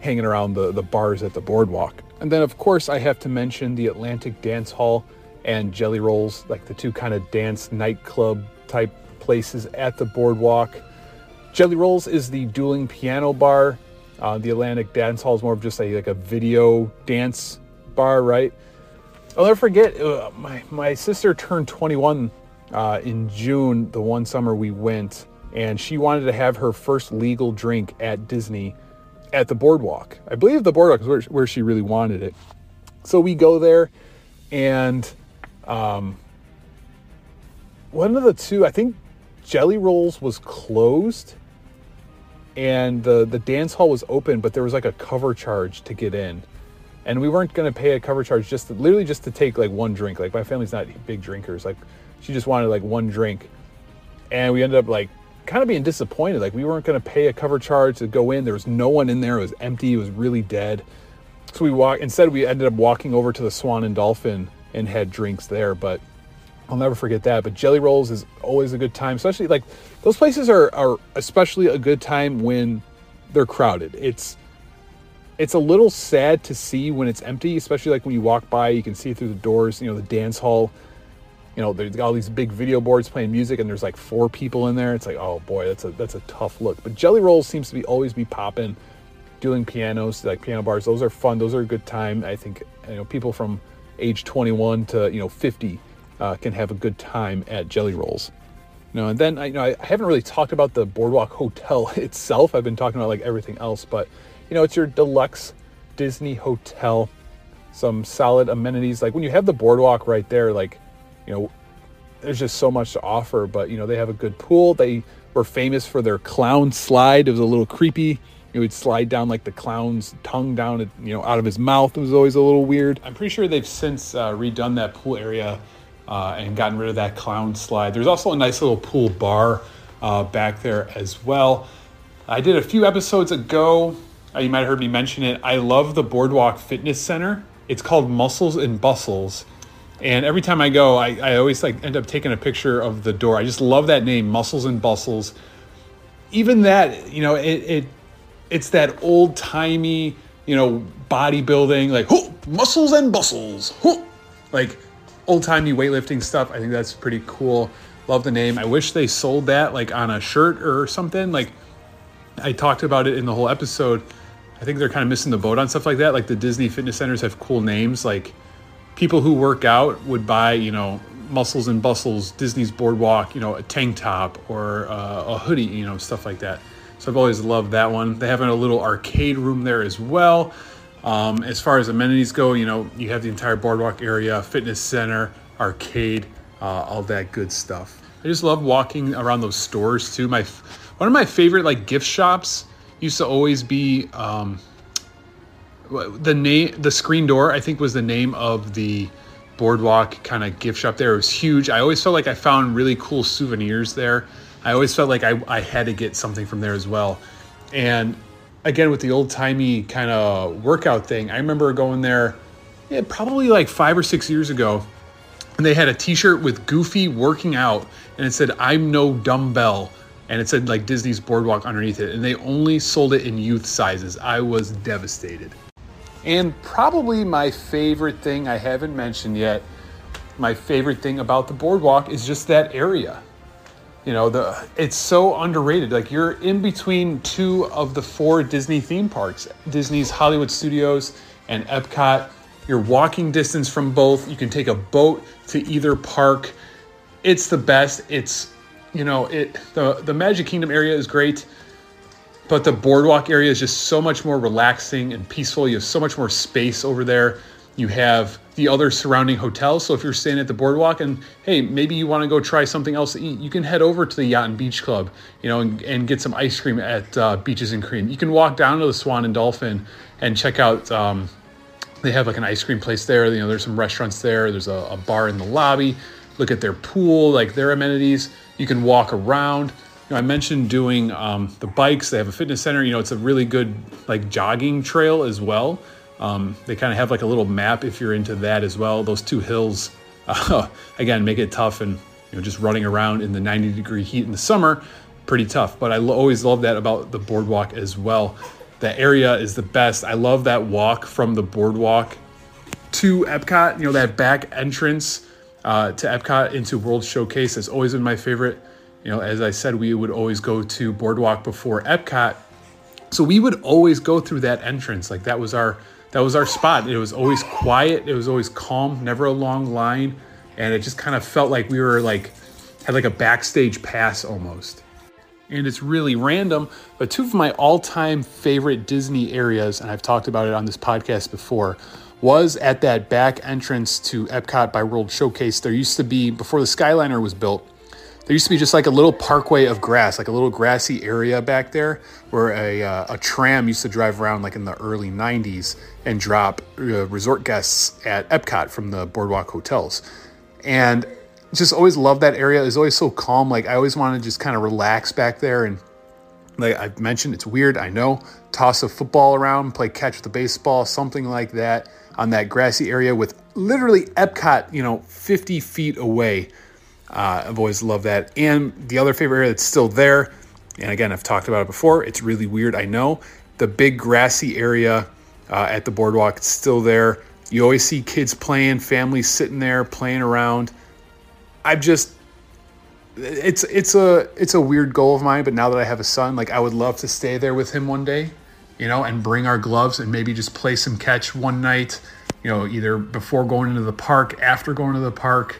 hanging around the, the bars at the boardwalk. And then of course I have to mention the Atlantic Dance Hall and Jelly Rolls, like the two kind of dance nightclub type places at the boardwalk. Jelly Rolls is the dueling piano bar. Uh, the Atlantic Dance Hall is more of just a, like a video dance bar, right? I'll never forget, uh, my, my sister turned twenty-one Uh, in June, the one summer we went, and she wanted to have her first legal drink at Disney at the boardwalk. I believe the boardwalk is where, where she really wanted it. So we go there, and um, one of the two, I think Jelly Rolls was closed, and the, the dance hall was open, but there was like a cover charge to get in. And we weren't going to pay a cover charge just to, literally just to take like one drink. Like my family's not big drinkers. Like she just wanted like one drink. And we ended up like kind of being disappointed. Like we weren't going to pay a cover charge to go in. There was no one in there. It was empty. It was really dead. So we walked, instead we ended up walking over to the Swan and Dolphin and had drinks there. But I'll never forget that. But Jelly Rolls is always a good time. Especially like those places are, are especially a good time when they're crowded. It's, It's a little sad to see when it's empty, especially like when you walk by, you can see through the doors, you know, the dance hall, you know, there's all these big video boards playing music and there's like four people in there. It's like, oh boy, that's a, that's a tough look. But Jelly Rolls seems to be always be popping. doing pianos, like piano bars. Those are fun. Those are a good time. I think, you know, people from age twenty-one to, you know, fifty uh, can have a good time at Jelly Rolls. You know, and then I, you know, I haven't really talked about the Boardwalk Hotel itself. I've been talking about like everything else, but you know, it's your deluxe Disney hotel. Some solid amenities. Like when you have the boardwalk right there, like, you know, there's just so much to offer. But you know, they have a good pool. They were famous for their clown slide. It was a little creepy. It would slide down like the clown's tongue down, you know, out of his mouth. It was always a little weird. I'm pretty sure they've since uh, redone that pool area uh, and gotten rid of that clown slide. There's also a nice little pool bar uh, back there as well. I did a few episodes ago. Uh, you might have heard me mention it. I love the Boardwalk Fitness Center. It's called Muscles and Bustles. And every time I go, I, I always like end up taking a picture of the door. I just love that name, Muscles and Bustles. Even that, you know, it, it it's that old timey, you know, bodybuilding, like, oh, muscles and bustles, oh, like old timey weightlifting stuff. I think that's pretty cool. Love the name. I wish they sold that like on a shirt or something. Like I talked about it in the whole episode. I think they're kind of missing the boat on stuff like that. Like the Disney fitness centers have cool names. Like people who work out would buy, you know, Muscles and Bustles, Disney's Boardwalk, you know, a tank top or uh, a hoodie, you know, stuff like that. So I've always loved that one. They have a little arcade room there as well. Um, as far as amenities go, you know, you have the entire boardwalk area, fitness center, arcade, uh, all that good stuff. I just love walking around those stores too. My one of my favorite like gift shops used to always be um, the name, the Screen Door, I think was the name of the boardwalk kind of gift shop there. It was huge. I always felt like I found really cool souvenirs there. I always felt like I, I had to get something from there as well. And again, with the old timey kind of workout thing, I remember going there yeah, probably like five or six years ago. And they had a t-shirt with Goofy working out and it said, "I'm no dumbbell." And it said like Disney's Boardwalk underneath it. And they only sold it in youth sizes. I was devastated. And probably my favorite thing I haven't mentioned yet, my favorite thing about the boardwalk is just that area. You know, the it's so underrated. Like you're in between two of the four Disney theme parks, Disney's Hollywood Studios and Epcot. You're walking distance from both. You can take a boat to either park. It's the best. It's You know, it the, the Magic Kingdom area is great, but the boardwalk area is just so much more relaxing and peaceful. You have so much more space over there. You have the other surrounding hotels. So if you're staying at the boardwalk and, hey, maybe you want to go try something else to eat, you can head over to the Yacht and Beach Club, you know, and, and get some ice cream at uh, Beaches and Cream. You can walk down to the Swan and Dolphin and check out, um, they have like an ice cream place there. You know, there's some restaurants there. There's a, a bar in the lobby. Look at their pool, like their amenities. You can walk around. You know, I mentioned doing um, the bikes. They have a fitness center. You know, it's a really good like jogging trail as well. Um, they kind of have like a little map if you're into that as well. Those two hills, uh, again, make it tough. And you know, just running around in the ninety degree heat in the summer, pretty tough. But I lo- always love that about the boardwalk as well. The area is the best. I love that walk from the boardwalk to Epcot. You know, that back entrance Uh, to Epcot into World Showcase has always been my favorite. You know, as I said, we would always go to Boardwalk before Epcot, so we would always go through that entrance. Like that was our that was our spot. It was always quiet. It was always calm. Never a long line, and it just kind of felt like we were like had like a backstage pass almost. And it's really random, but two of my all-time favorite Disney areas, and I've talked about it on this podcast before, was at that back entrance to Epcot by World Showcase. There used to be, before the Skyliner was built, there used to be just like a little parkway of grass, like a little grassy area back there where a, uh, a tram used to drive around like in the early nineties and drop uh, resort guests at Epcot from the Boardwalk hotels. And just always loved that area. It was always so calm. Like I always wanted to just kind of relax back there. And like I've mentioned, it's weird, I know. Toss a football around, play catch with a baseball, something like that on that grassy area with literally Epcot, you know, fifty feet away. Uh, I've always loved that. And the other favorite area that's still there, and again, I've talked about it before, it's really weird, I know. The big grassy area uh, at the boardwalk, it's still there. You always see kids playing, families sitting there, playing around. I've just, it's it's a it's a weird goal of mine, but now that I have a son, like I would love to stay there with him one day you know, and bring our gloves and maybe just play some catch one night, you know, either before going into the park, after going to the park.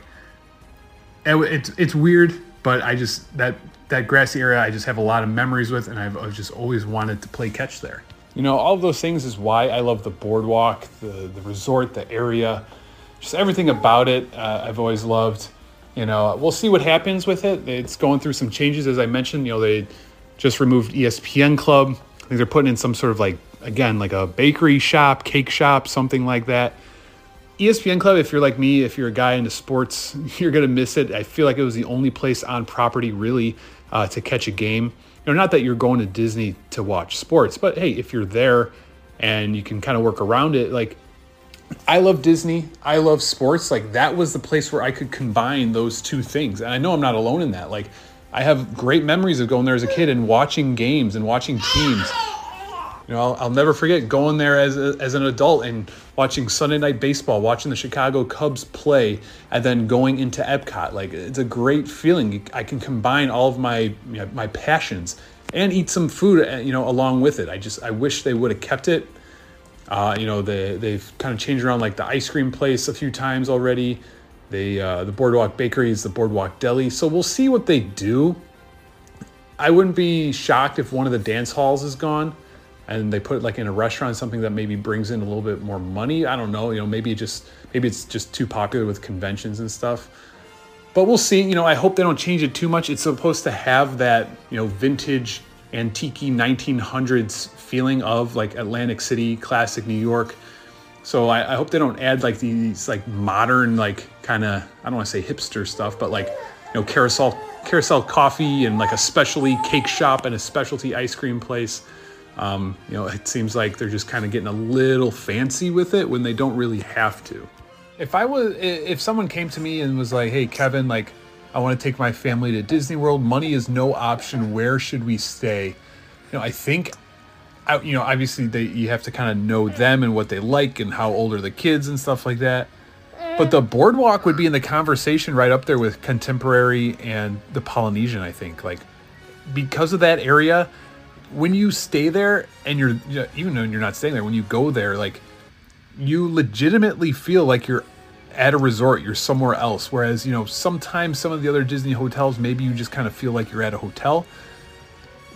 It's it's weird, but I just, that that grassy area, I just have a lot of memories with, and I've, I've just always wanted to play catch there. You know, all of those things is why I love the boardwalk, the, the resort, the area, just everything about it. Uh, I've always loved. You know, we'll see what happens with it. It's going through some changes, as I mentioned. You know, they just removed E S P N Club. I think they're putting in some sort of, like, again, like a bakery shop, cake shop, something like that. E S P N Club, if you're like me, if you're a guy into sports, you're going to miss it. I feel like it was the only place on property, really, uh, to catch a game. You know, not that you're going to Disney to watch sports, but hey, if you're there and you can kind of work around it, like, I love Disney, I love sports. Like, that was the place where I could combine those two things. And I know I'm not alone in that. Like, I have great memories of going there as a kid and watching games and watching teams. You know, I'll, I'll never forget going there as a, as an adult and watching Sunday Night Baseball, watching the Chicago Cubs play, and then going into Epcot. Like, it's a great feeling. I can combine all of my, you know, my passions and eat some food, you know, along with it. I just, I wish they would have kept it. Uh, you know, they, they've kind of changed around, like, the ice cream place a few times already. They, uh, the Boardwalk Bakery is the Boardwalk Deli. So we'll see what they do. I wouldn't be shocked if one of the dance halls is gone and they put it, like, in a restaurant, something that maybe brings in a little bit more money. I don't know. You know, maybe it just maybe it's just too popular with conventions and stuff. But we'll see. You know, I hope they don't change it too much. It's supposed to have that, you know, vintage, antique-y nineteen hundreds feeling of, like, Atlantic City, classic New York. So I, I hope they don't add, like, these, like, modern, like, kind of, I don't want to say hipster stuff, but, like, you know, carousel carousel coffee and, like, a specialty cake shop and a specialty ice cream place. Um, you know, it seems like they're just kind of getting a little fancy with it when they don't really have to. If I was, if someone came to me and was like, "Hey, Kevin, like, I want to take my family to Disney World. Money is no option. Where should we stay?" You know, I think, I, you know, obviously they, you have to kind of know them and what they like and how old are the kids and stuff like that. But the boardwalk would be in the conversation right up there with Contemporary and the Polynesian, I think. Like, because of that area, when you stay there and you're, you know, even though you're not staying there, when you go there, like, you legitimately feel like you're at a resort, you're somewhere else. Whereas, you know, sometimes some of the other Disney hotels, maybe you just kind of feel like you're at a hotel.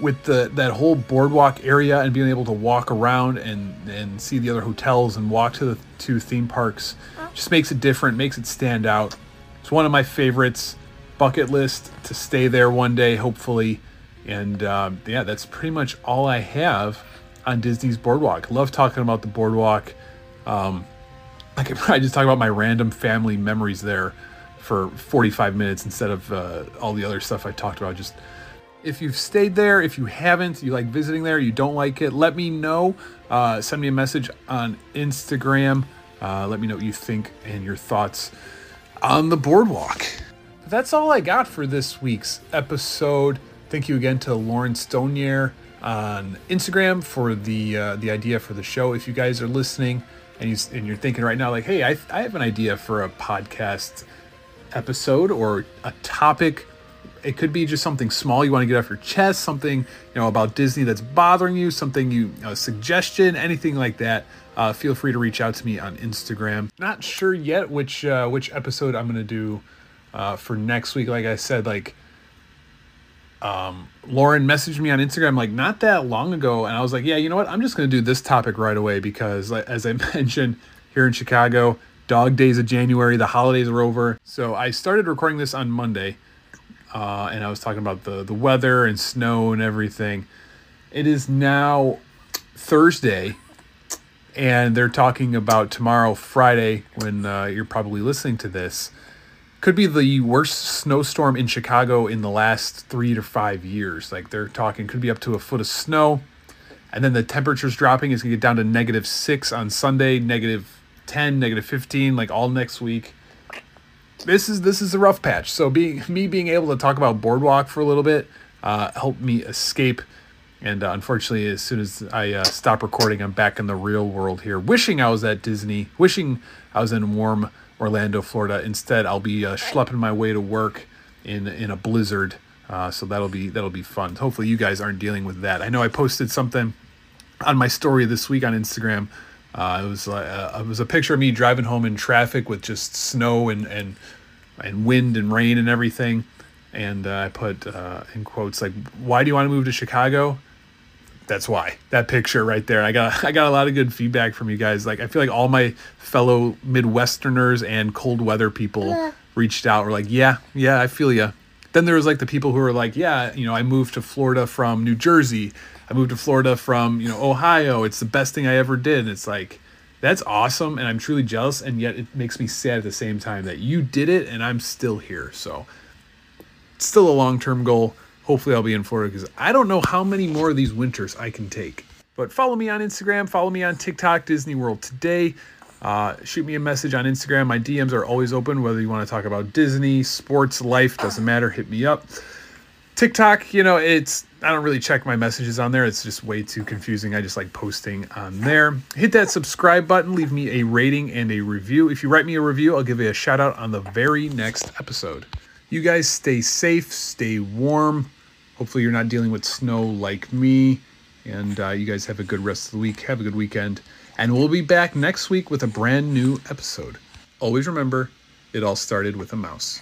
With the that whole boardwalk area and being able to walk around and and see the other hotels and walk to the two theme parks, just makes it different, makes it stand out. It's one of my favorites. Bucket list to stay there one day, hopefully. And um, yeah, that's pretty much all I have on Disney's boardwalk. Love talking about the boardwalk. Um, I could probably just talk about my random family memories there for forty-five minutes instead of uh, all the other stuff I talked about. Just if you've stayed there, if you haven't, you like visiting there, you don't like it, let me know. Uh, send me a message on Instagram. Uh, let me know what you think and your thoughts on the boardwalk. But that's all I got for this week's episode. Thank you again to Lauren Stonier on Instagram for the uh, the idea for the show. If you guys are listening and, you, and you're thinking right now, like, hey, I, I have an idea for a podcast episode or a topic. It could be just something small you want to get off your chest, something, you know, about Disney that's bothering you, something you, a suggestion, anything like that. Uh, feel free to reach out to me on Instagram. Not sure yet which uh, which episode I'm going to do uh, for next week. Like I said, like, Um, Lauren messaged me on Instagram, like, not that long ago. And I was like, yeah, you know what? I'm just going to do this topic right away because, as I mentioned, here in Chicago, dog days of January, the holidays are over. So I started recording this on Monday. Uh, and I was talking about the, the weather and snow and everything. It is now Thursday, and they're talking about tomorrow, Friday, when uh, you're probably listening to this. Could be the worst snowstorm in Chicago in the last three to five years. Like, they're talking, could be up to a foot of snow. And then the temperature's dropping. It's going to get down to negative six on Sunday, negative ten, negative fifteen, like, all next week. This is this is a rough patch. So being me being able to talk about boardwalk for a little bit uh, helped me escape. And uh, unfortunately, as soon as I uh, stop recording, I'm back in the real world here. Wishing I was at Disney, wishing I was in warm Orlando, Florida. Instead, I'll be uh, schlepping my way to work in in a blizzard. Uh, so that'll be that'll be fun. Hopefully, you guys aren't dealing with that. I know I posted something on my story this week on Instagram. Uh, it was uh, it was a picture of me driving home in traffic with just snow and and, and wind and rain and everything. And uh, I put uh, in quotes like, "Why do you want to move to Chicago?" That's why. That picture right there. I got I got a lot of good feedback from you guys. Like, I feel like all my fellow Midwesterners and cold weather people yeah. reached out. Were like, yeah, yeah, I feel ya. Then there was like the people who were like, yeah, you know, I moved to Florida from New Jersey. I moved to Florida from, you know, Ohio. It's the best thing I ever did. And it's like, that's awesome. And I'm truly jealous. And yet it makes me sad at the same time that you did it and I'm still here. So it's still a long-term goal. Hopefully I'll be in Florida because I don't know how many more of these winters I can take. But follow me on Instagram. Follow me on TikTok, Disney World Today. Uh, shoot me a message on Instagram. My D Ms are always open, whether you want to talk about Disney, sports, life, doesn't matter. Hit me up. TikTok, you know, it's I don't really check my messages on there. It's just way too confusing. I just like posting on there. Hit that subscribe button. Leave me a rating and a review. If you write me a review, I'll give you a shout out on the very next episode. You guys stay safe, stay warm. Hopefully you're not dealing with snow like me. And uh, you guys have a good rest of the week. Have a good weekend. And we'll be back next week with a brand new episode. Always remember, it all started with a mouse.